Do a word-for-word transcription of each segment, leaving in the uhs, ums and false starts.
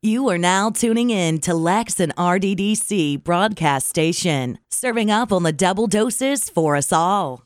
You are now tuning in to Lex and R D D C broadcast station, serving up on the double doses for us all.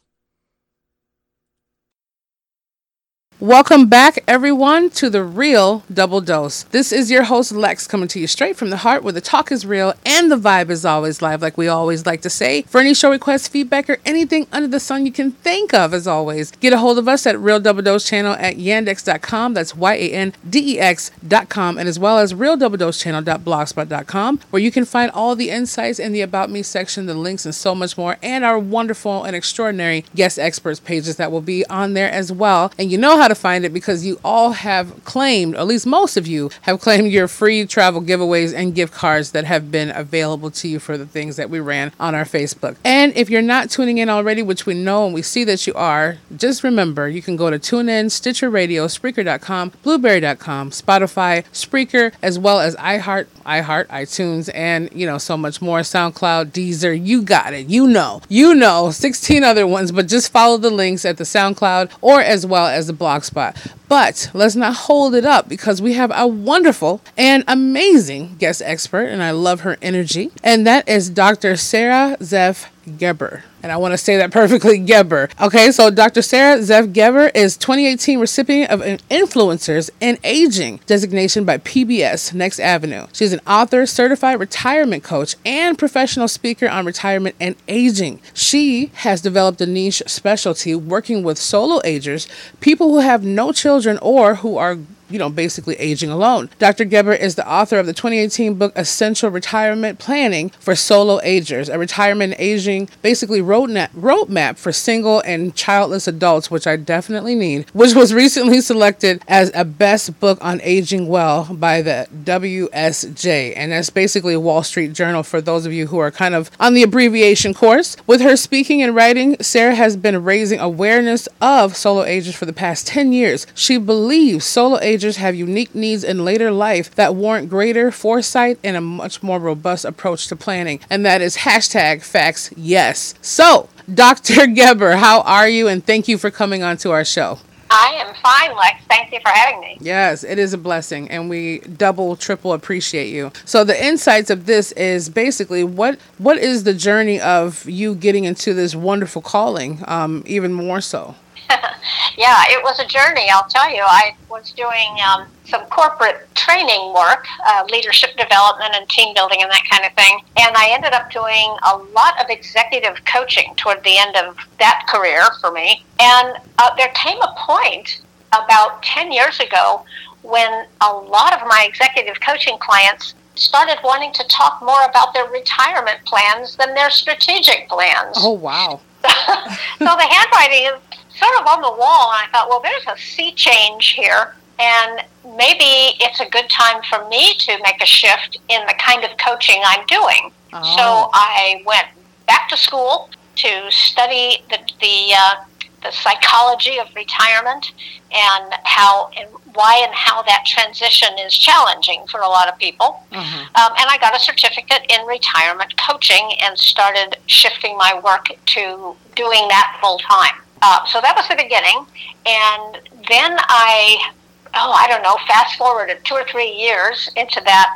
Welcome back, everyone, to The Real Double Dose. This is your host, Lex, coming to you straight from the heart, where the talk is real and the vibe is always live, like we always like to say. For any show requests, feedback, or anything under the sun you can think of, as always, get a hold of us at Real Double Dose channel at yandex dot com. That's Y A N D E X dot com. And as well as Real Double Dose channel dot blogspot dot com, where you can find all the insights in the About Me section, the links, and so much more, and our wonderful and extraordinary guest experts pages that will be on there as well. And you know how to to find it, because you all have claimed, or at least most of you have claimed, your free travel giveaways and gift cards that have been available to you for the things that we ran on our Facebook. And if you're not tuning in already, which we know and we see that you are, just remember you can go to TuneIn, Stitcher Radio, Spreaker dot com, Blueberry dot com, Spotify, Spreaker, as well as iHeart, iHeart, iTunes, and you know, so much more, SoundCloud, Deezer, you got it, you know, you know, sixteen other ones, but just follow the links at the SoundCloud or as well as the blog spot. But let's not hold it up, because we have a wonderful and amazing guest expert, and I love her energy, and that is Doctor Sarah Zeff Geber. And I want to say that perfectly, Geber. Okay, so Doctor Sarah Zeff Geber is twenty eighteen recipient of an Influencers in Aging designation by P B S Next Avenue. She's an author, certified retirement coach, and professional speaker on retirement and aging. She has developed a niche specialty working with solo agers, people who have no children or who are you know, basically aging alone. Doctor Geber is the author of the twenty eighteen book, Essential Retirement Planning for Solo Agers, a retirement and aging, basically roadmap, roadmap for single and childless adults, which I definitely need, which was recently selected as a best book on aging well by the W S J. And that's basically Wall Street Journal for those of you who are kind of on the abbreviation course. With her speaking and writing, Sarah has been raising awareness of solo agers for the past ten years. She believes solo agers have unique needs in later life that warrant greater foresight and a much more robust approach to planning. And that is hashtag facts yes. So, Doctor Geber, how are you? And thank you for coming on to our show. I am fine, Lex. Thank you for having me. Yes, it is a blessing, and we double, triple appreciate you. So the insights of this is basically what what is the journey of you getting into this wonderful calling, um, even more so? Yeah, it was a journey, I'll tell you. I was doing um, some corporate training work, uh, leadership development and team building and that kind of thing. And I ended up doing a lot of executive coaching toward the end of that career for me. And uh, there came a point about ten years ago when a lot of my executive coaching clients started wanting to talk more about their retirement plans than their strategic plans. Oh, wow. So the handwriting is sort of on the wall, and I thought, well, there's a sea change here, and maybe it's a good time for me to make a shift in the kind of coaching I'm doing. Oh. So I went back to school to study the the, uh, the psychology of retirement and how and why and how that transition is challenging for a lot of people. Mm-hmm. Um, and I got a certificate in retirement coaching and started shifting my work to doing that full time. Uh, so that was the beginning, and then I, oh, I don't know, fast forwarded two or three years into that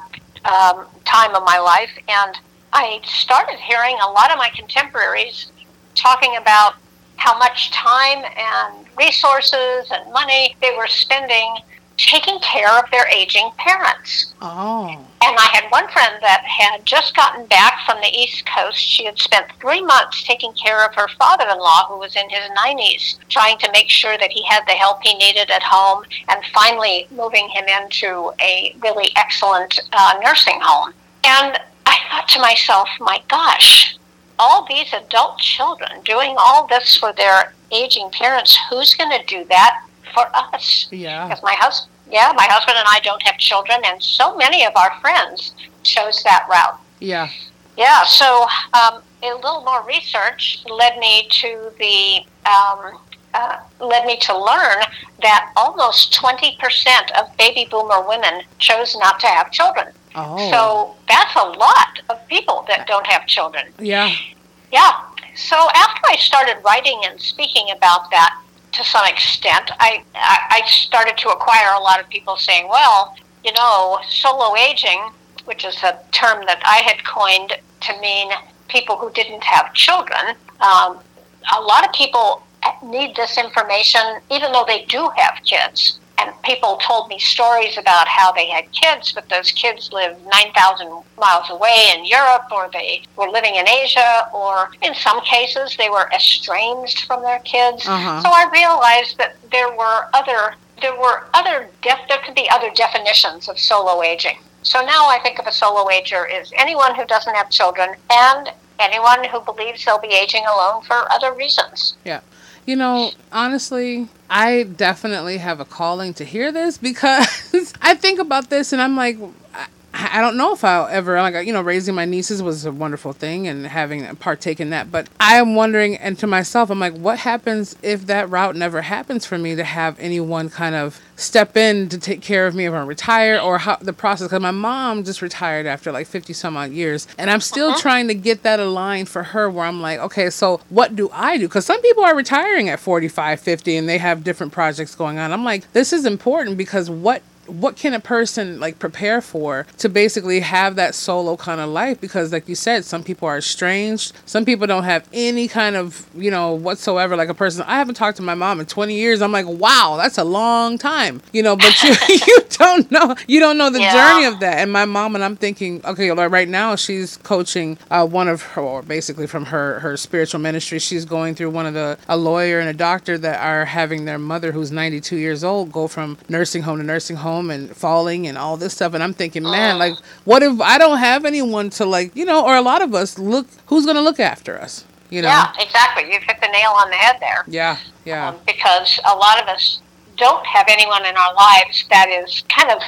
um, time of my life, and I started hearing a lot of my contemporaries talking about how much time and resources and money they were spending taking care of their aging parents. Oh. And I had one friend that had just gotten back from the East Coast. She had spent three months taking care of her father-in-law, who was in his nineties, trying to make sure that he had the help he needed at home, and finally moving him into a really excellent uh, nursing home. And I thought to myself, my gosh, all these adult children doing all this for their aging parents, who's going to do that for us? Yeah. Because my husband, yeah, my husband and I don't have children, and so many of our friends chose that route. Yeah. Yeah, so um, a little more research led me to the um, uh, led me to learn that almost twenty percent of baby boomer women chose not to have children. Oh. So that's a lot of people that don't have children. Yeah. Yeah. So after I started writing and speaking about that, to some extent, I I started to acquire a lot of people saying, well, you know, solo aging, which is a term that I had coined to mean people who didn't have children. Um, a lot of people need this information, even though they do have kids. And people told me stories about how they had kids, but those kids lived nine thousand miles away in Europe, or they were living in Asia, or in some cases they were estranged from their kids. Uh-huh. So I realized that there were other there were other def- there could be other definitions of solo aging. So now I think of a solo ager as anyone who doesn't have children and anyone who believes they'll be aging alone for other reasons. Yeah. You know, honestly, I definitely have a calling to hear this, because I think about this and I'm like, I, I don't know if I'll ever, like, you know, raising my nieces was a wonderful thing and having partake in that. But I am wondering, and to myself, I'm like, what happens if that route never happens for me, to have anyone kind of step in to take care of me if I retire, or how the process, because my mom just retired after like fifty some odd years, and I'm still uh-huh. trying to get that aligned for her, where I'm like, okay, so what do I do? Because some people are retiring at forty-five, fifty and they have different projects going on. I'm like, this is important, because what what can a person like prepare for to basically have that solo kind of life? Because like you said, some people are estranged. Some people don't have any kind of, you know, whatsoever, like a person. I haven't talked to my mom in twenty years. I'm like, wow, that's a long time, you know, but you, you don't know, you don't know the yeah. journey of that. And my mom, and I'm thinking, okay, right now she's coaching uh, one of her, or basically from her, her spiritual ministry, she's going through one of the, a lawyer and a doctor that are having their mother, who's ninety-two years old, go from nursing home to nursing home and falling and all this stuff. And I'm thinking, man, like, what if I don't have anyone to, like, you know, or a lot of us, look, who's going to look after us, you know? Yeah, exactly. You've hit the nail on the head there. Yeah, yeah. Um, because a lot of us don't have anyone in our lives that is kind of,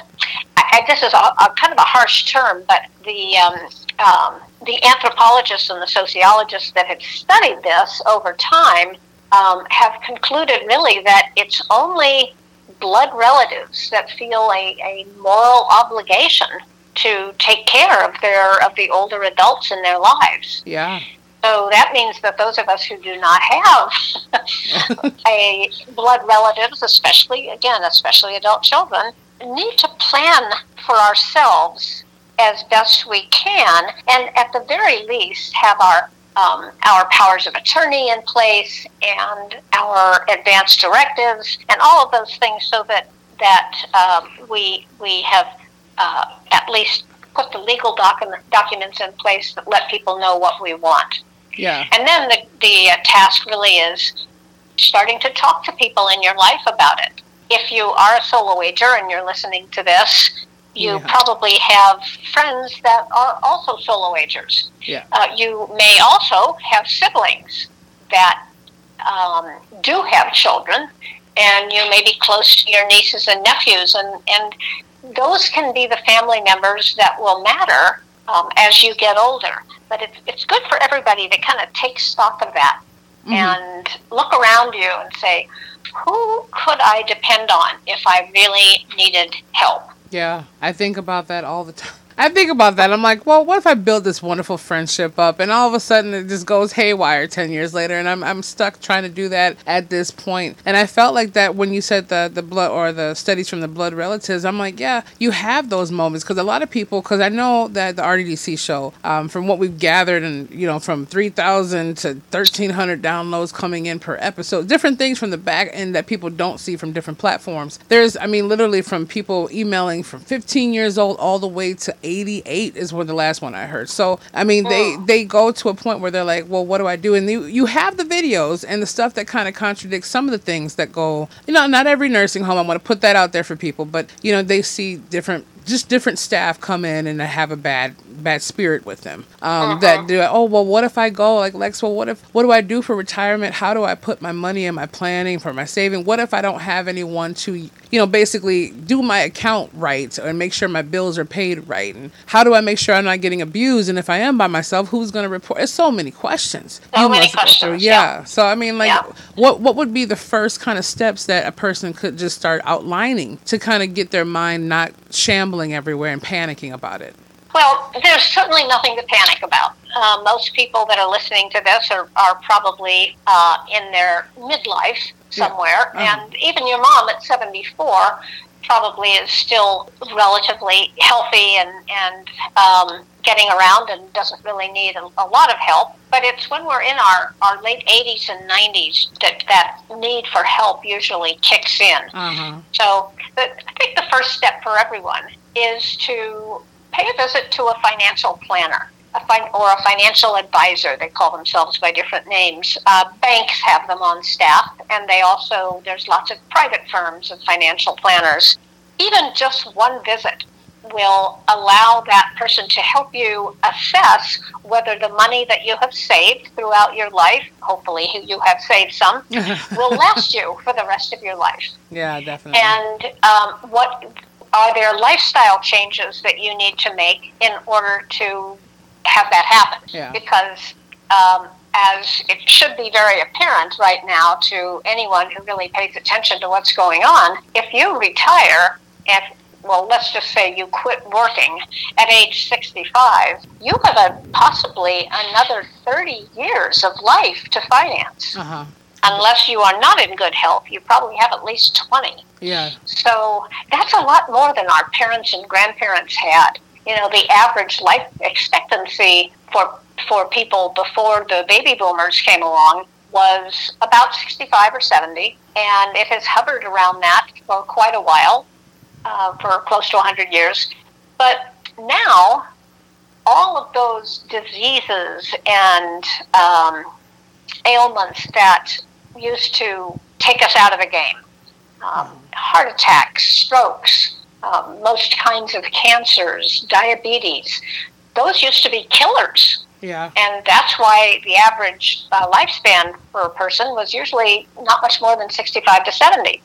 I, this is a, a kind of a harsh term, but the um, um, the anthropologists and the sociologists that have studied this over time um, have concluded really that it's only blood relatives that feel a, a moral obligation to take care of their of the older adults in their lives. Yeah. So that means that those of us who do not have a blood relatives, especially again, especially adult children, need to plan for ourselves as best we can, and at the very least have our Um, our powers of attorney in place, and our advance directives, and all of those things, so that that um, we we have uh, at least put the legal document, documents in place that let people know what we want. Yeah. And then the the uh, task really is starting to talk to people in your life about it. If you are a solo ager and you're listening to this, you yeah. probably have friends that are also solo agers. Yeah. Uh, you may also have siblings that um, do have children, and you may be close to your nieces and nephews, and, and those can be the family members that will matter um, as you get older. But it's, it's good for everybody to kind of take stock of that mm-hmm. and look around you and say, who could I depend on if I really needed help? Yeah, I think about that all the time. I think about that. I'm like, well, what if I build this wonderful friendship up, and all of a sudden it just goes haywire ten years later, and I'm I'm stuck trying to do that at this point. And I felt like that when you said the, the blood, or the studies from the blood relatives, I'm like, yeah, you have those moments, because a lot of people, because I know that the R D D C show, um, from what we've gathered, and, you know, from three thousand to thirteen hundred downloads coming in per episode, different things from the back end that people don't see from different platforms. There's, I mean, literally from people emailing from fifteen years old all the way to eighty-eight is when the last one I heard. So, I mean, they, they go to a point where they're like, well, what do I do? And you, you have the videos and the stuff that kind of contradicts some of the things that go, you know, not every nursing home, I want to put that out there for people, but, you know, they see different, just different staff come in and have a bad, bad spirit with them. Um, uh-huh. That do, oh, well, what if I go like Lex? Well, what if, what do I do for retirement? How do I put my money in my planning for my saving? What if I don't have anyone to, you know, basically do my account right and make sure my bills are paid right? And how do I make sure I'm not getting abused? And if I am by myself, who's going to report? It's so many questions. So you many questions. Yeah. yeah. So, I mean, like yeah. what, what would be the first kind of steps that a person could just start outlining to kind of get their mind not shambling everywhere and panicking about it? Well, there's certainly nothing to panic about. Uh, most people that are listening to this are, are probably uh, in their midlife somewhere, yeah. um, and even your mom at seventy-four probably is still relatively healthy and, and um, getting around and doesn't really need a, a lot of help. But it's when we're in our, our late eighties and nineties that that need for help usually kicks in. Mm-hmm. So the, I think the first step for everyone is to pay a visit to a financial planner a fin- or a financial advisor. They call themselves by different names. Uh, banks have them on staff, and they also, there's lots of private firms of financial planners. Even just one visit will allow that person to help you assess whether the money that you have saved throughout your life, hopefully you have saved some, will last you for the rest of your life. Yeah, definitely. And um, what are there lifestyle changes that you need to make in order to have that happen? Yeah. Because um, as it should be very apparent right now to anyone who really pays attention to what's going on, if you retire, if well, let's just say you quit working at age sixty-five, you have a, possibly another thirty years of life to finance. Uh-huh. Unless you are not in good health, you probably have at least twenty. Yeah. So that's a lot more than our parents and grandparents had. You know, the average life expectancy for for people before the baby boomers came along was about sixty-five or seventy, and it has hovered around that for quite a while, uh, for close to one hundred years. But now, all of those diseases and um, ailments that used to take us out of the game, um, heart attacks, strokes, Um, most kinds of cancers, diabetes, those used to be killers. Yeah. And that's why the average uh, lifespan for a person was usually not much more than sixty-five to seventy.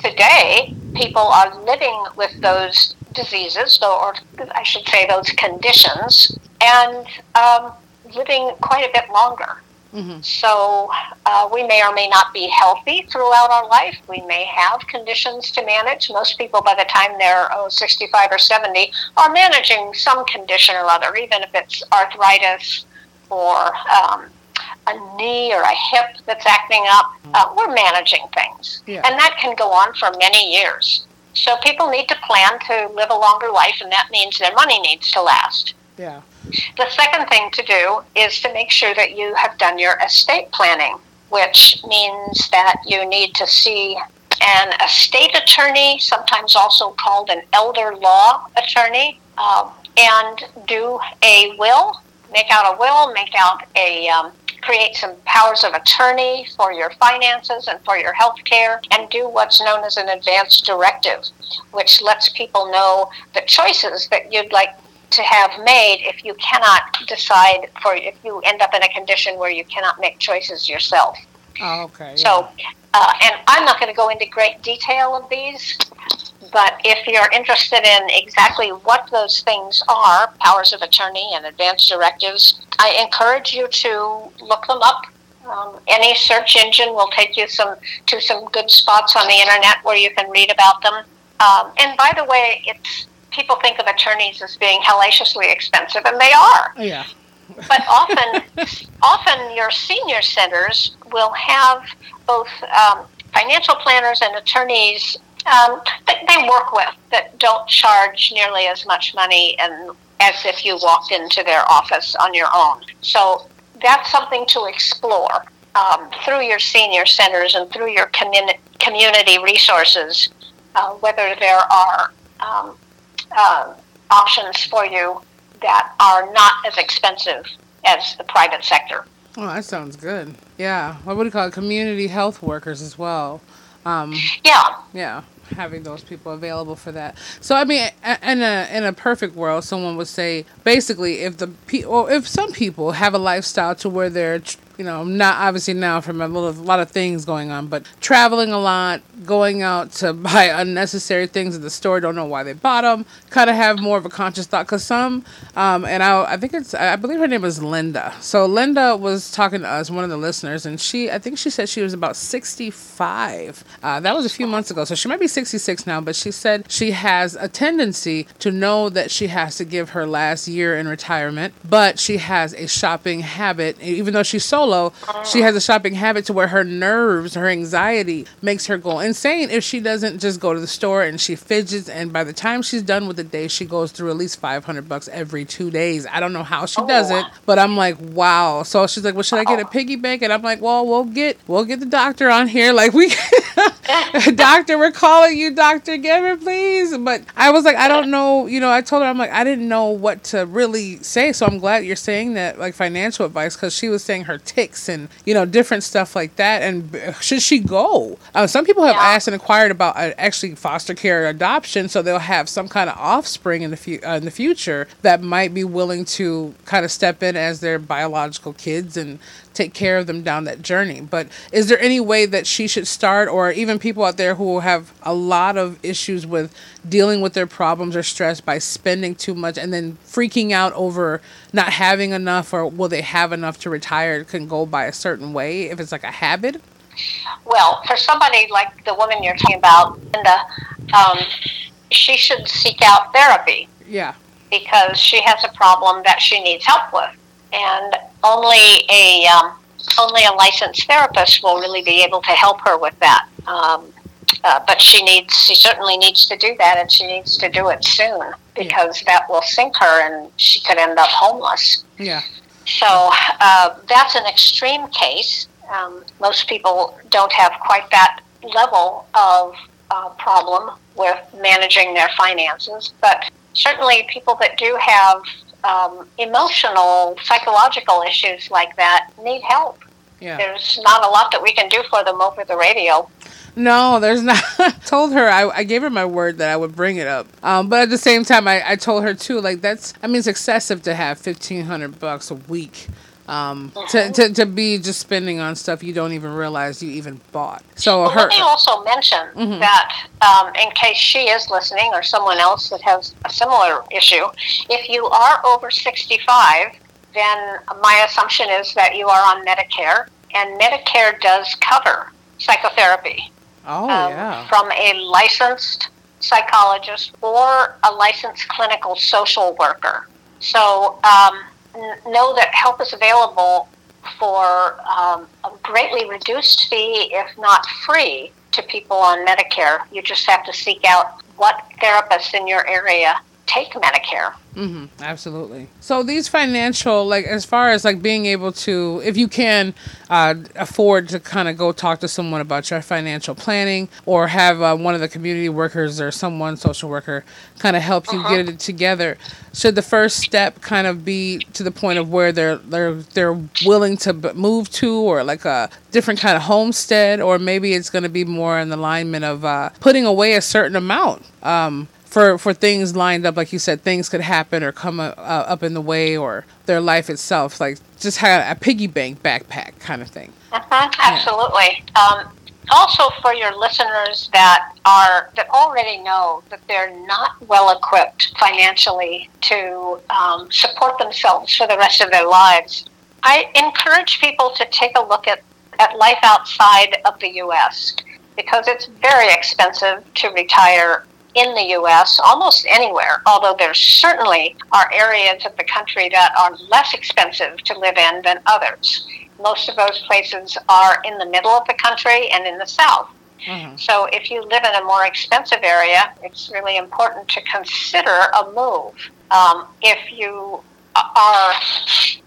Today, people are living with those diseases, or I should say those conditions, and um, living quite a bit longer. Mm-hmm. So uh, we may or may not be healthy throughout our life. We may have conditions to manage. Most people, by the time they're oh, sixty-five or seventy, are managing some condition or other, even if it's arthritis or um, a knee or a hip that's acting up. Uh, we're managing things. Yeah. And that can go on for many years. So people need to plan to live a longer life, and that means their money needs to last. Yeah. The second thing to do is to make sure that you have done your estate planning, which means that you need to see an estate attorney, sometimes also called an elder law attorney, uh, and do a will, make out a will, make out a, um, create some powers of attorney for your finances and for your health care, and do what's known as an advance directive, which lets people know the choices that you'd like to have made if you cannot decide for if you end up in a condition where you cannot make choices yourself. Oh, okay. Yeah. So, uh, and I'm not going to go into great detail of these, but if you're interested in exactly what those things are, powers of attorney and advance directives, I encourage you to look them up. Um, any search engine will take you some to some good spots on the internet where you can read about them. Um, and by the way, it's people think of attorneys as being hellaciously expensive, and they are. Yeah. But often, often your senior centers will have both um, financial planners and attorneys um, that they work with that don't charge nearly as much money and as if you walked into their office on your own. So that's something to explore um, through your senior centers and through your communi- community resources, uh, whether there are Um, Uh, options for you that are not as expensive as the private sector. Oh, that sounds good. Yeah. What would you call it? Community health workers as well. Um, yeah. Yeah. Having those people available for that. So, I mean, in a in a perfect world, someone would say, basically, if the pe- or if some people have a lifestyle to where they're, you know, not obviously now from a little, lot of things going on, but traveling a lot, going out to buy unnecessary things at the store, don't know why they bought them, kind of have more of a conscious thought. Because some, um, and I, I think it's, I believe her name is Linda. So Linda was talking to us, one of the listeners, and she, I think she said she was about sixty-five. Uh, that was a few months ago. So she might be sixty-six now, but she said she has a tendency to know that she has to give her last year in retirement, but she has a shopping habit, even though she sold solo, she has a shopping habit to where her nerves, her anxiety makes her go insane if she doesn't just go to the store, and she fidgets, and by the time she's done with the day, she goes through at least five hundred bucks every two days. I don't know how she oh. does it, but I'm like, wow. So she's like, well, should I get a piggy bank? And I'm like, well, we'll get we'll get the doctor on here. Like, we doctor, we're calling you, Doctor Geber, please. But I was like, I don't know, you know, I told her, I'm like, I didn't know what to really say. So I'm glad you're saying that, like, financial advice, because she was saying her tics and, you know, different stuff like that. And should she go? Uh, some people have yeah. asked and inquired about uh, actually foster care or adoption, so they'll have some kind of offspring in the, fu- uh, in the future that might be willing to kind of step in as their biological kids and take care of them down that journey. But is there any way that she should start, or even people out there who have a lot of issues with dealing with their problems or stress by spending too much and then freaking out over not having enough, or will they have enough to retire, can go by a certain way if it's like a habit? Well, for somebody like the woman you're talking about, Linda, um, she should seek out therapy. Yeah. Because she has a problem that she needs help with. And only a um, only a licensed therapist will really be able to help her with that. Um, uh, but she needs, she certainly needs to do that, and she needs to do it soon, because yeah. that will sink her, and she could end up homeless. Yeah. So uh, that's an extreme case. Um, most people don't have quite that level of uh, problem with managing their finances, but certainly people that do have Um, emotional, psychological issues like that need help. Yeah. There's not a lot that we can do for them over the radio. No, there's not. I told her, I, I gave her my word that I would bring it up. Um, but at the same time, I, I told her too, like, that's, I mean, it's excessive to have fifteen hundred bucks a week. Um, to, to to be just spending on stuff you don't even realize you even bought. So well, her, let me also mention mm-hmm. that um, in case she is listening, or someone else that has a similar issue, if you are over sixty-five, then my assumption is that you are on Medicare, and Medicare does cover psychotherapy. Oh, um, yeah. From a licensed psychologist or a licensed clinical social worker. So, um, know that help is available for um, a greatly reduced fee, if not free, to people on Medicare. You just have to seek out what therapists in your area take Medicare. Mm-hmm, absolutely. So these financial, like, as far as like being able to, if you can uh, afford to kind of go talk to someone about your financial planning, or have uh, one of the community workers or someone, social worker, kind of help you uh-huh. get it together, should the first step kind of be to the point of where they're they're they're willing to move to, or like a different kind of homestead, or maybe it's going to be more in the alignment of uh, putting away a certain amount um, for for things lined up, like you said, things could happen or come uh, up in the way, or their life itself, like just had a piggy bank backpack kind of thing. Uh-huh, absolutely. Yeah. Um, also, for your listeners that are that already know that they're not well equipped financially to um, support themselves for the rest of their lives, I encourage people to take a look at, at life outside of the U S, because it's very expensive to retire in the U S, almost anywhere, although there certainly are areas of the country that are less expensive to live in than others. Most of those places are in the middle of the country and in the South. Mm-hmm. So if you live in a more expensive area, it's really important to consider a move. Um, if you are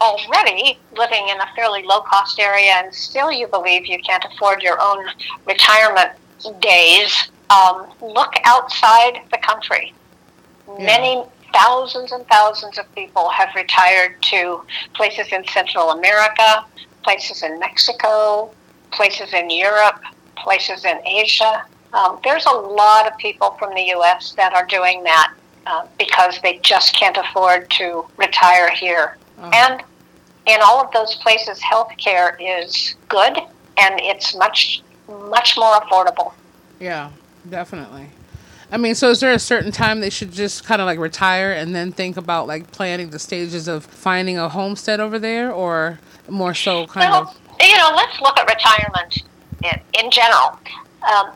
already living in a fairly low-cost area and still you believe you can't afford your own retirement days, Um, look outside the country. Yeah. Many thousands and thousands of people have retired to places in Central America, places in Mexico, places in Europe, places in Asia. Um, there's a lot of people from the U S that are doing that uh, because they just can't afford to retire here. Uh-huh. And in all of those places, healthcare is good, and it's much, much more affordable. Yeah. Definitely. I mean, so is there a certain time they should just kind of like retire and then think about like planning the stages of finding a homestead over there, or more so kind well, of? You know, let's look at retirement in, in general. Um,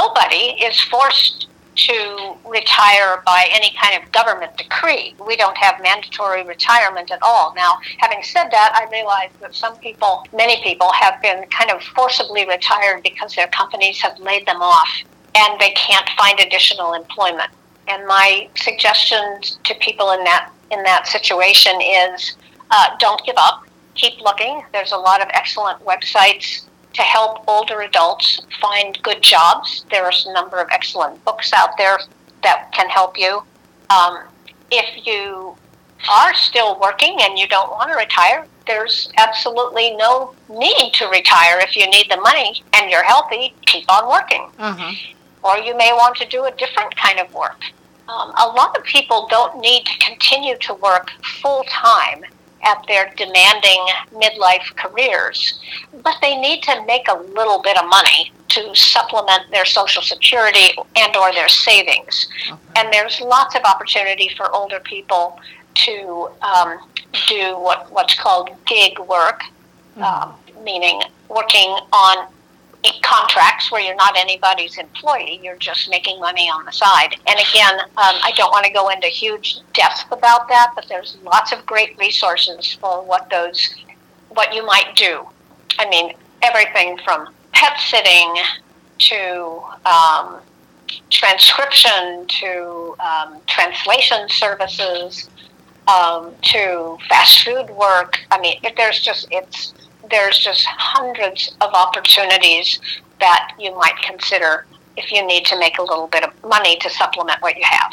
nobody is forced to retire by any kind of government decree. We don't have mandatory retirement at all. Now, having said that, I realize that some people, many people, have been kind of forcibly retired because their companies have laid them off and they can't find additional employment. And my suggestion to people in that in that situation is uh, don't give up. Keep looking. There's a lot of excellent websites to help older adults find good jobs. There's a number of excellent books out there that can help you. Um, if you are still working and you don't want to retire, there's absolutely no need to retire. If you need the money and you're healthy, keep on working. Mm-hmm. Or you may want to do a different kind of work. Um, a lot of people don't need to continue to work full-time at their demanding midlife careers, but they need to make a little bit of money to supplement their Social Security and or their savings. Okay. And there's lots of opportunity for older people to um, do what, what's called gig work, mm-hmm. um, meaning working on contracts where you're not anybody's employee, you're just making money on the side. And again, um, I don't want to go into huge depth about that, but there's lots of great resources for what those, what you might do. I mean, everything from pet sitting to um, transcription to um, translation services um, to fast food work. I mean, if there's just it's. There's just hundreds of opportunities that you might consider if you need to make a little bit of money to supplement what you have.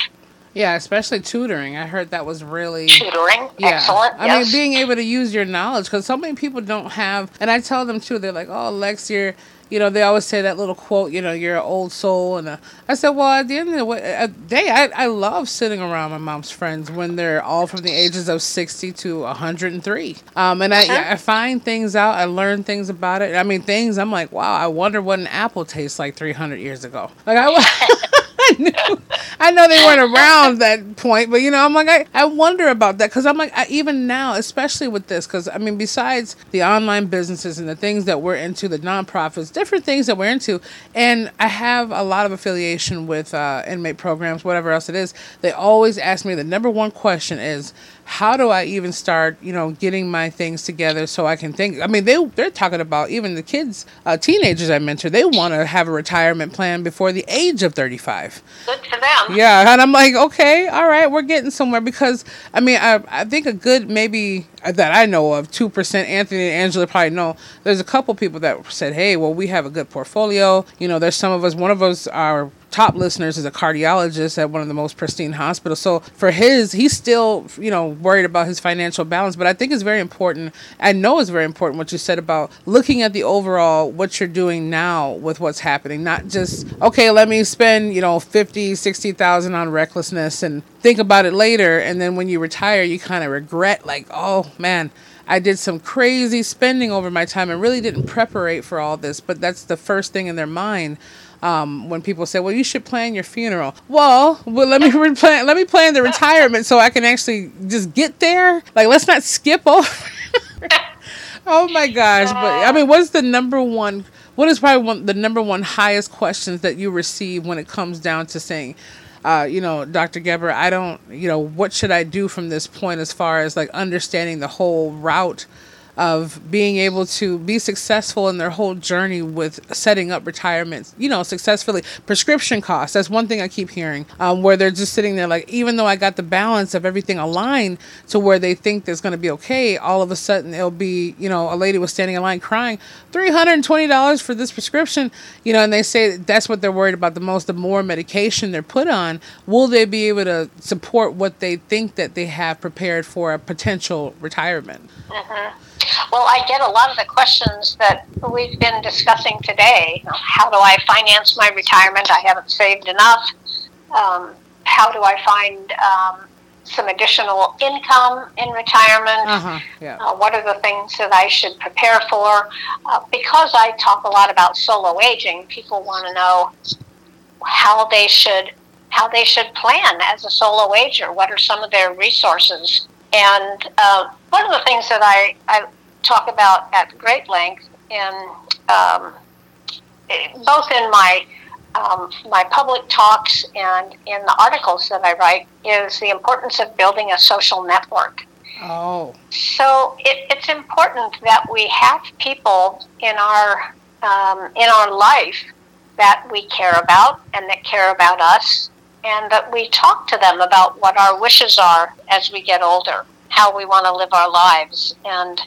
Yeah, especially tutoring. I heard that was really... Tutoring, yeah. Excellent, I yes. mean, being able to use your knowledge, because so many people don't have... And I tell them, too, they're like, oh, Lex, you're... You know, they always say that little quote, you know, you're an old soul. And uh, I said, well, at the end of the day, I, I love sitting around my mom's friends when they're all from the ages of sixty to one hundred three. Um, and uh-huh. I, I find things out. I learn things about it. I mean, things I'm like, wow, I wonder what an apple tastes like three hundred years ago. Like, I I, knew, I know they weren't around that point, but, you know, I'm like, I, I wonder about that. Because I'm like, I, even now, especially with this, because, I mean, besides the online businesses and the things that we're into, the nonprofits, different things that we're into. And I have a lot of affiliation with uh, inmate programs, whatever else it is. They always ask me, the number one question is, how do I even start, you know, getting my things together so I can think? I mean, they, they're talking about even the kids, uh, teenagers I mentor, they want to have a retirement plan before the age of thirty-five. Good for them. Yeah. And I'm like, okay, all right, we're getting somewhere because, I mean, I, I think a good maybe that I know of, two percent, Anthony and Angela probably know, there's a couple people that said, hey, well, we have a good portfolio. You know, there's some of us, one of us are... top listeners is a cardiologist at one of the most pristine hospitals. So for his, he's still, you know, worried about his financial balance. But I think it's very important. I know it's very important what you said about looking at the overall, what you're doing now with what's happening, not just, okay, let me spend, you know, fifty, sixty thousand on recklessness and think about it later. And then when you retire, you kind of regret like, oh man, I did some crazy spending over my time and really didn't prepare for all this. But that's the first thing in their mind. Um, when people say, well, you should plan your funeral. Well, well let me re- plan, let me plan the retirement so I can actually just get there. Like, let's not skip over. Oh, my gosh. But I mean, what's the number one, what is probably one, the number one highest questions that you receive when it comes down to saying, uh, you know, Doctor Geber, I don't, you know, what should I do from this point as far as like understanding the whole route of being able to be successful in their whole journey with setting up retirement, you know, successfully. Prescription costs, that's one thing I keep hearing, um, where they're just sitting there like, even though I got the balance of everything aligned to where they think there's going to be okay, all of a sudden it'll be, you know, a lady was standing in line crying, three hundred twenty dollars for this prescription, you know, and they say that that's what they're worried about the most, the more medication they're put on, will they be able to support what they think that they have prepared for a potential retirement? Uh-huh. Well, I get a lot of the questions that we've been discussing today. How do I finance my retirement? I haven't saved enough. Um, how do I find um, some additional income in retirement? Uh-huh. Yeah. Uh, what are the things that I should prepare for? Uh, because I talk a lot about solo aging, people want to know how they should how they should plan as a solo ager. What are some of their resources? And uh, one of the things that I, I talk about at great length in um, both in my um, my public talks and in the articles that I write is the importance of building a social network. Oh. So it, it's important that we have people in our um, in our life that we care about and that care about us, and that we talk to them about what our wishes are as we get older, how we want to live our lives, and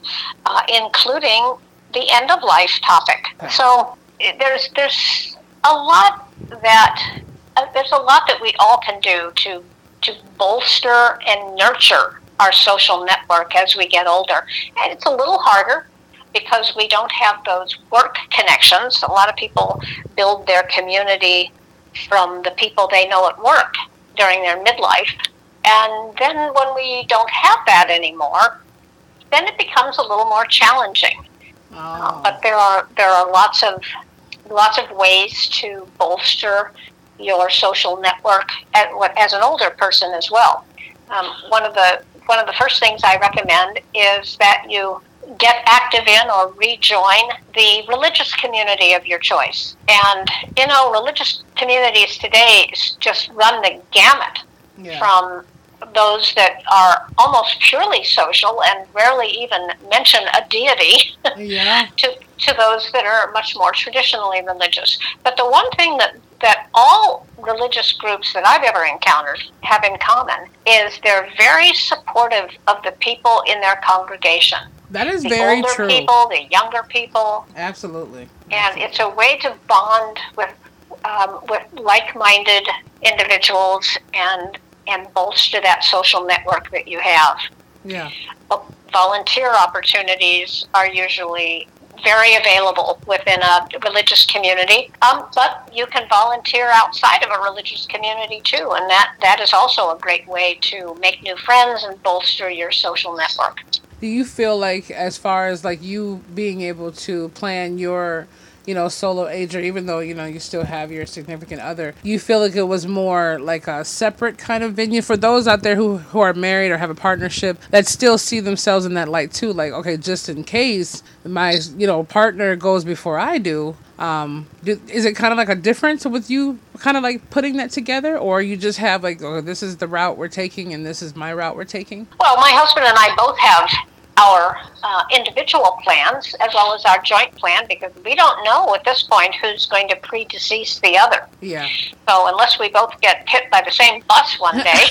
uh, including the end-of-life topic. So there's there's a lot that uh, there's a lot that we all can do to to bolster and nurture our social network as we get older. And it's a little harder because we don't have those work connections. A lot of people build their community from the people they know at work during their midlife. And then when we don't have that anymore, then it becomes a little more challenging. Oh. Uh, but there are there are lots of lots of ways to bolster your social network at, as an older person as well. Um, one of the one of the first things I recommend is that you get active in or rejoin the religious community of your choice. And you know, religious communities today just run the gamut. Yeah. From those that are almost purely social and rarely even mention a deity, yeah. to to those that are much more traditionally religious. But the one thing that, that all religious groups that I've ever encountered have in common is they're very supportive of the people in their congregation. That is the very true. The older people, the younger people. Absolutely. And Absolutely. It's a way to bond with um, with like-minded individuals and and bolster that social network that you have. Yeah. Volunteer opportunities are usually very available within a religious community, um, but you can volunteer outside of a religious community too, and that, that is also a great way to make new friends and bolster your social network. Do you feel like, as far as like you being able to plan your, you know, solo ager, even though, you know, you still have your significant other, you feel like it was more like a separate kind of venue for those out there who, who are married or have a partnership that still see themselves in that light too? Like, okay, just in case my, you know, partner goes before I do, um, do, is it kind of like a difference with you kind of like putting that together, or you just have like, oh, this is the route we're taking and this is my route we're taking? Well, my husband and I both have our uh, individual plans as well as our joint plan, because we don't know at this point who's going to predecease the other. Yeah. So unless we both get hit by the same bus one day,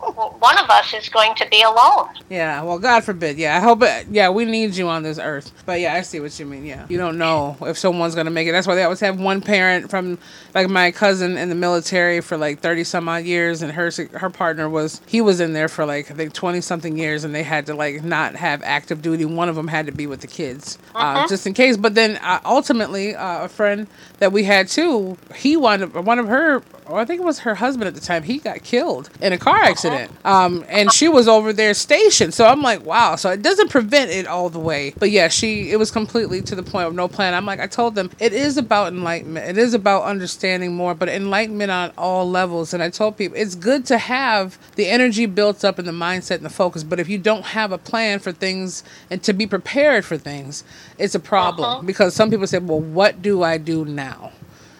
one of us is going to be alone. Yeah. Well, God forbid. Yeah. I hope. It, yeah. We need you on this earth. But yeah, I see what you mean. Yeah. You don't know if someone's going to make it. That's why they always have one parent from, like my cousin in the military for like thirty some odd years, and her her partner was he was in there for like I think twenty something years, and they had to like not have active duty. One of them had to be with the kids, uh-huh. uh, just in case. But then uh, ultimately, uh, a friend that we had too, he wound up, one of her, or I think it was her husband at the time, he got killed in a car accident. Um, and she was over there stationed. So I'm like, wow. So it doesn't prevent it all the way. But yeah, she, it was completely to the point of no plan. I'm like, I told them it is about enlightenment. It is about understanding more, but enlightenment on all levels. And I told people it's good to have the energy built up and the mindset and the focus. But if you don't have a plan for things and to be prepared for things, it's a problem. Uh-huh. Because some people say, well, what do I do now?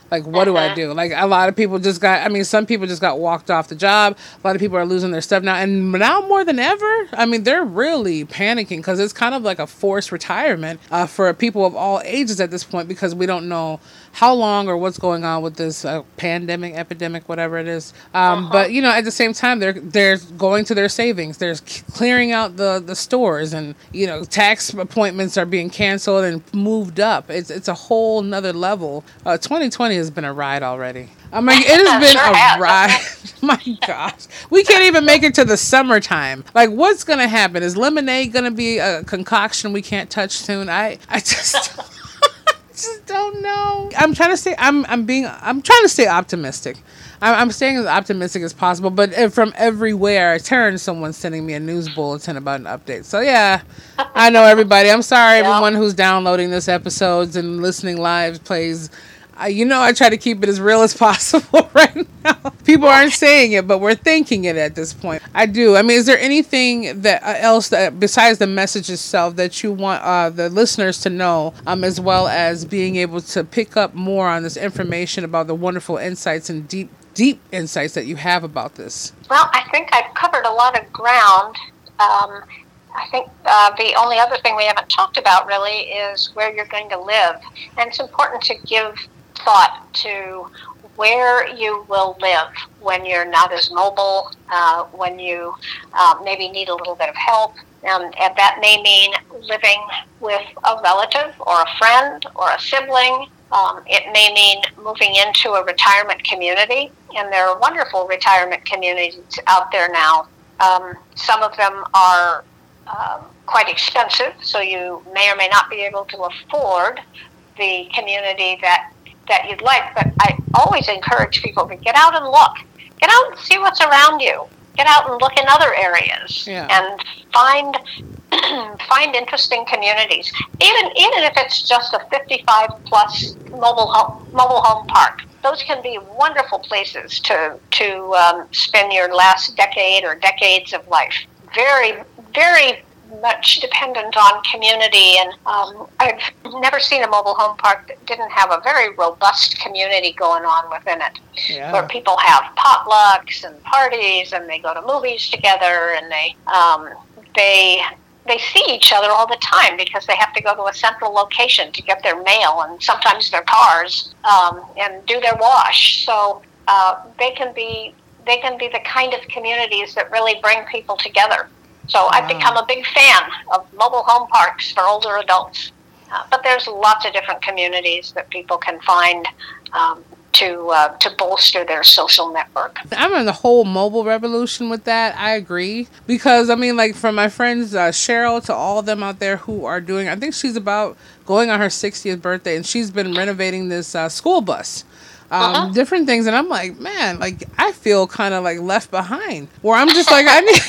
Like, what uh-huh. do I do? Like, a lot of people just got, I mean, some people just got walked off the job. A lot of people are losing their stuff now. And now more than ever, I mean, they're really panicking because it's kind of like a forced retirement uh, for people of all ages at this point, because we don't know how long or what's going on with this uh, pandemic, epidemic, whatever it is. Um, uh-huh. But, you know, at the same time, they're they're going to their savings. They're clearing out the, the stores, and, you know, tax appointments are being canceled and moved up. It's it's a whole nother level. Uh, twenty twenty has been a ride already. I mean, it has been sure a has. ride. My gosh. We can't even make it to the summertime. Like, what's going to happen? Is lemonade going to be a concoction we can't touch soon? I, I just... just don't know. I'm trying to stay. I'm. I'm being. I'm trying to stay optimistic. I'm, I'm staying as optimistic as possible. But from everywhere I turn, someone's sending me a news bulletin about an update. So yeah, I know everybody. I'm sorry, yeah. everyone who's downloading this episodes and listening live plays. Uh, you know, I try to keep it as real as possible right now. People aren't saying it, but we're thinking it at this point. I do. I mean, is there anything that uh, else that, besides the message itself, that you want uh, the listeners to know, um, as well as being able to pick up more on this information about the wonderful insights and deep, deep insights that you have about this? Well, I think I've covered a lot of ground. Um, I think uh, the only other thing we haven't talked about really is where you're going to live. And it's important to give thought to where you will live when you're not as mobile, uh, when you uh, maybe need a little bit of help. Um, and that may mean living with a relative or a friend or a sibling. Um, it may mean moving into a retirement community. And there are wonderful retirement communities out there now. Um, some of them are uh, quite expensive, so you may or may not be able to afford the community that that you'd like, but I always encourage people to get out and look. Get out and see what's around you. Get out and look in other areas, yeah, and find find interesting communities. Even even if it's just a fifty-five plus mobile home, mobile home park, those can be wonderful places to to um, spend your last decade or decades of life. Very, very much dependent on community, and um, I've never seen a mobile home park that didn't have a very robust community going on within it, yeah, where people have potlucks and parties, and they go to movies together, and they um, they they see each other all the time because they have to go to a central location to get their mail and sometimes their cars, um, and do their wash. So uh, they can be they can be the kind of communities that really bring people together. So I've become a big fan of mobile home parks for older adults. Uh, but there's lots of different communities that people can find um, to uh, to bolster their social network. I'm in the whole mobile revolution with that. I agree. Because, I mean, like from my friends uh, Cheryl to all of them out there who are doing, I think she's about going on her sixtieth birthday, and she's been renovating this uh, school bus. Um, uh-huh. Different things. And I'm like, man, like I feel kind of like left behind, where I'm just like, I need...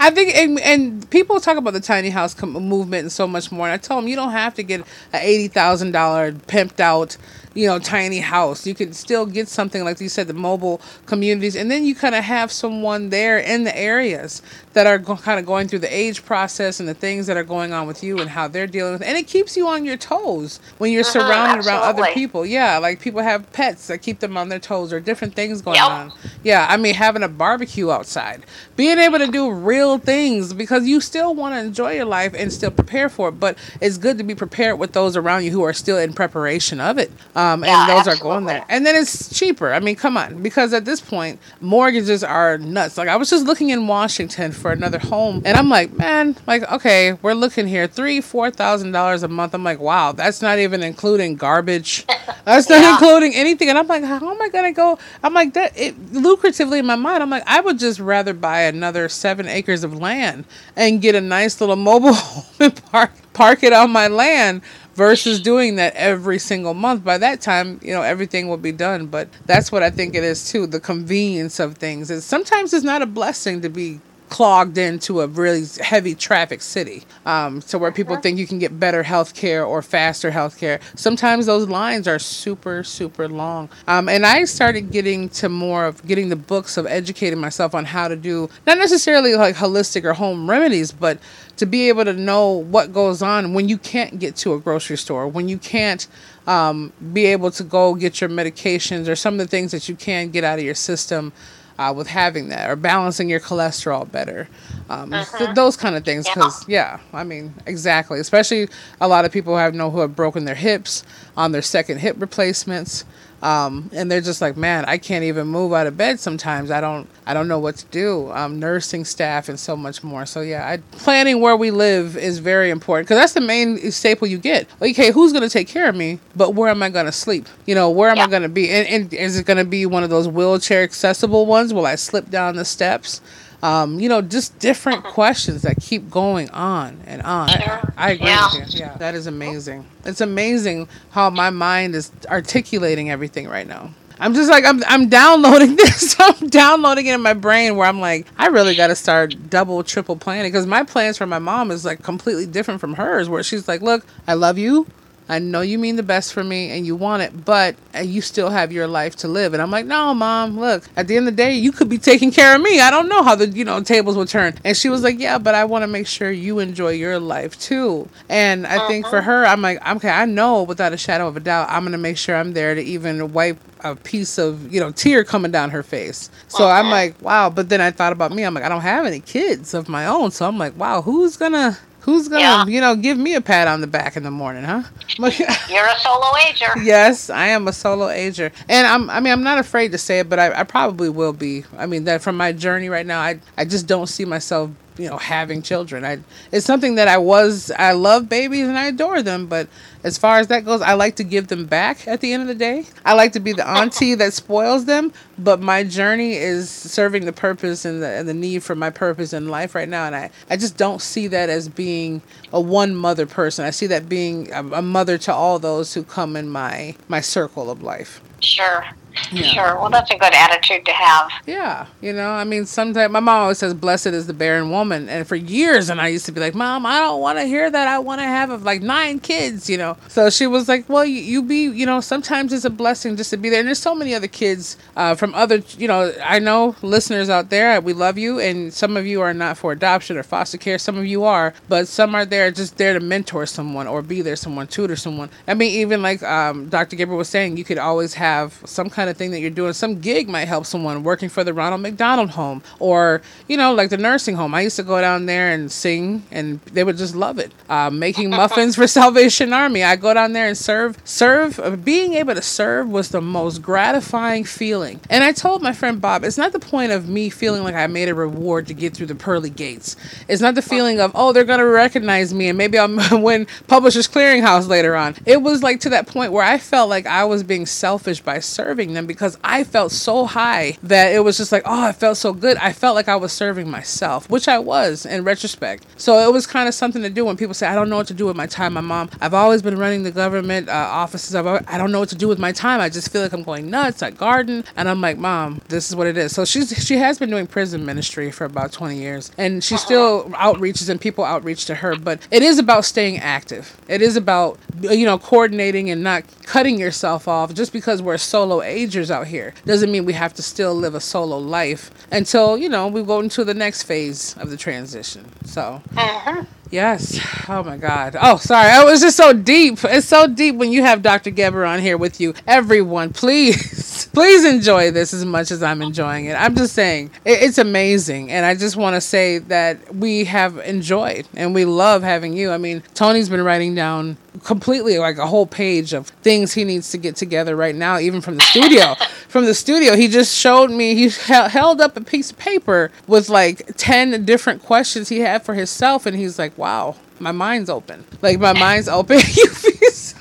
I think, and, and people talk about the tiny house com- movement and so much more. And I tell them, you don't have to get an eighty thousand dollars pimped out, you know, tiny house. You can still get something, like you said, the mobile communities. And then you kind of have someone there in the areas that are go- kind of going through the age process and the things that are going on with you and how they're dealing with it. And it keeps you on your toes when you're uh-huh, surrounded absolutely. around other people. Yeah, like people have pets that keep them on their toes, or different things going yep. on. Yeah, I mean, having a barbecue outside, being able to do real things, because you still want to enjoy your life and still prepare for it. But it's good to be prepared with those around you who are still in preparation of it. Um, and yeah, those absolutely. are going there. And then it's cheaper. I mean, come on. Because at this point, mortgages are nuts. Like I was just looking in Washington for another home, and I'm like, man, like, okay, we're looking here, three, four thousand dollars a month. I'm like, wow, that's not even including garbage. That's not yeah. including anything. And I'm like, how am I gonna go? I'm like, that it lucratively in my mind, I'm like, I would just rather buy another seven acres of land and get a nice little mobile home and park park it on my land, versus doing that every single month. By that time, you know, everything will be done. But that's what I think it is too, the convenience of things. Is sometimes it's not a blessing to be clogged into a really heavy traffic city, um, to where people think you can get better health care or faster health care. Sometimes those lines are super, super long. Um, and I started getting to more of getting the books of educating myself on how to do, not necessarily like holistic or home remedies, but to be able to know what goes on when you can't get to a grocery store, when you can't um, be able to go get your medications, or some of the things that you can get out of your system Uh, with having that, or balancing your cholesterol better, um, uh-huh. th- those kind of things. Because yeah. yeah, I mean, exactly. Especially a lot of people I know who have broken their hips on their second hip replacements, um, and they're just like, man, I can't even move out of bed sometimes. I don't, I don't know what to do. Um, nursing staff and so much more. So yeah, I, planning where we live is very important, because that's the main staple you get. Okay, who's going to take care of me? But where am I going to sleep? You know, where am yeah. I going to be? And, and is it going to be one of those wheelchair accessible ones? Will I slip down the steps? Um, you know, just different mm-hmm. questions that keep going on and on. Sure. I, I agree yeah. with you. Yeah, that is amazing. It's amazing how my mind is articulating everything right now. I'm just like, I'm I'm downloading this. I'm downloading it in my brain, where I'm like, I really got to start double, triple planning, because my plans for my mom is like completely different from hers, where she's like, look, I love you. I know you mean the best for me and you want it, but you still have your life to live. And I'm like, no, Mom, look, at the end of the day, you could be taking care of me. I don't know how the, you know, tables will turn. And she was like, yeah, but I want to make sure you enjoy your life too. And I uh-huh. think for her, I'm like, okay, I know without a shadow of a doubt, I'm going to make sure I'm there to even wipe a piece of, you know, tear coming down her face. So uh-huh. I'm like, wow. But then I thought about me. I'm like, I don't have any kids of my own. So I'm like, wow, who's going to... Who's going to, yeah. you know, give me a pat on the back in the morning, huh? You're a solo ager. Yes, I am a solo ager. And I'm, I mean, I'm not afraid to say it, but I, I probably will be. I mean, that from my journey right now, I, I just don't see myself, you know, having children. I, it's something that I was, I love babies and I adore them. But as far as that goes, I like to give them back at the end of the day. I like to be the auntie that spoils them. But my journey is serving the purpose and the, and the need for my purpose in life right now. And I, I just don't see that as being a one mother person. I see that being a, a mother to all those who come in my, my circle of life. Sure. Yeah. Sure. Well, that's a good attitude to have. Yeah. You know, I mean, sometimes my mom always says, blessed is the barren woman. And for years, and I used to be like, Mom, I don't want to hear that. I want to have like nine kids, you know. So she was like, well, you, you be, you know, sometimes it's a blessing just to be there. And there's so many other kids uh, from other, you know, I know listeners out there, we love you. And some of you are not for adoption or foster care. Some of you are, but some are there just there to mentor someone or be there, someone, tutor someone. I mean, even like um, Doctor Geber was saying, you could always have some kind of thing that you're doing. Some gig might help someone working for the Ronald McDonald home or, you know, like the nursing home. I used to go down there and sing and they would just love it. Uh, making muffins for Salvation Army. I go down there and serve, serve, being able to serve was the most gratifying feeling. And I told my friend Bob, it's not the point of me feeling like I made a reward to get through the pearly gates. It's not the feeling of, oh, they're going to recognize me and maybe I'll win Publishers Clearinghouse later on. It was like to that point where I felt like I was being selfish by serving them because I felt so high that it was just like, oh, I felt so good. I felt like I was serving myself, which I was in retrospect. So it was kind of something to do when people say, I don't know what to do with my time. My mom, I've always been running the government uh, offices. I've always, I don't know what to do with my time. I just feel like I'm going nuts. I garden. And I'm like, Mom, this is what it is. So she's she has been doing prison ministry for about twenty years and she still outreaches and people outreach to her. But it is about staying active. It is about, you know, coordinating and not cutting yourself off just because we're solo agers out here. Doesn't mean we have to still live a solo life until, you know, we go into the next phase of the transition. So, uh-huh. Yes. Oh, my God. Oh, sorry. It was just so deep. It's so deep when you have Doctor Geber on here with you. Everyone, please, please enjoy this as much as I'm enjoying it. I'm just saying it's amazing. And I just want to say that we have enjoyed and we love having you. I mean, Tony's been writing down completely like a whole page of things he needs to get together right now, even from the studio. From the studio, he just showed me, he held up a piece of paper with like ten different questions he had for himself. And he's like, wow, my mind's open. Like my mind's open. You'd be, so,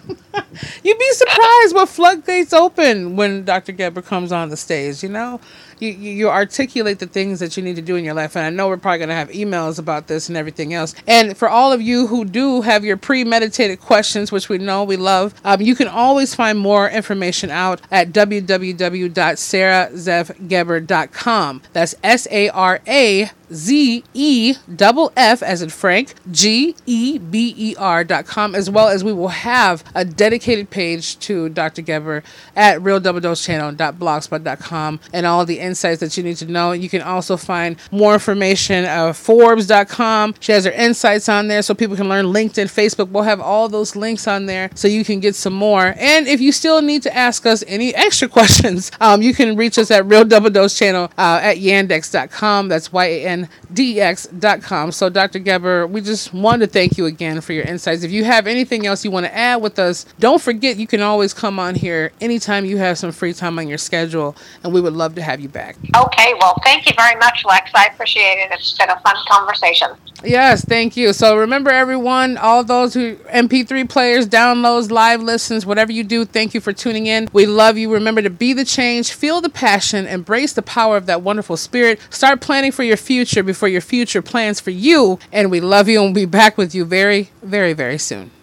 you'd be surprised what floodgates open when Doctor Geber comes on the stage, you know? You, you articulate the things that you need to do in your life. And I know we're probably going to have emails about this and everything else. And for all of you who do have your premeditated questions, which we know we love, um, you can always find more information out at w w w dot sarah zeff geber dot com. That's S A R A Z E F F as in Frank, G E B E R dot com, as well as we will have a dedicated page to Doctor Geber at real double dose channel dot blogspot dot com and all the insights that you need to know. You can also find more information at forbes dot com. She has her insights on there so people can learn LinkedIn, Facebook. We'll have all those links on there so you can get some more. And if you still need to ask us any extra questions, um, you can reach us at Real Double Dose Channel uh, at yandex dot com. That's Y A N D E X dot com. So Doctor Geber, we just want to thank you again for your insights. If you have anything else you want to add with us, don't forget you can always come on here anytime you have some free time on your schedule, and we would love to have you back. Okay, well, thank you very much, Lex. I appreciate it. It's been a fun conversation. Yes, thank you. So remember, everyone, all those who M P three players, downloads, live listens, whatever you do, thank you for tuning in. We love you. Remember to be the change, feel the passion, embrace the power of that wonderful spirit. Start planning for your future before your future plans for you. And we love you and we'll be back with you very, very, very soon.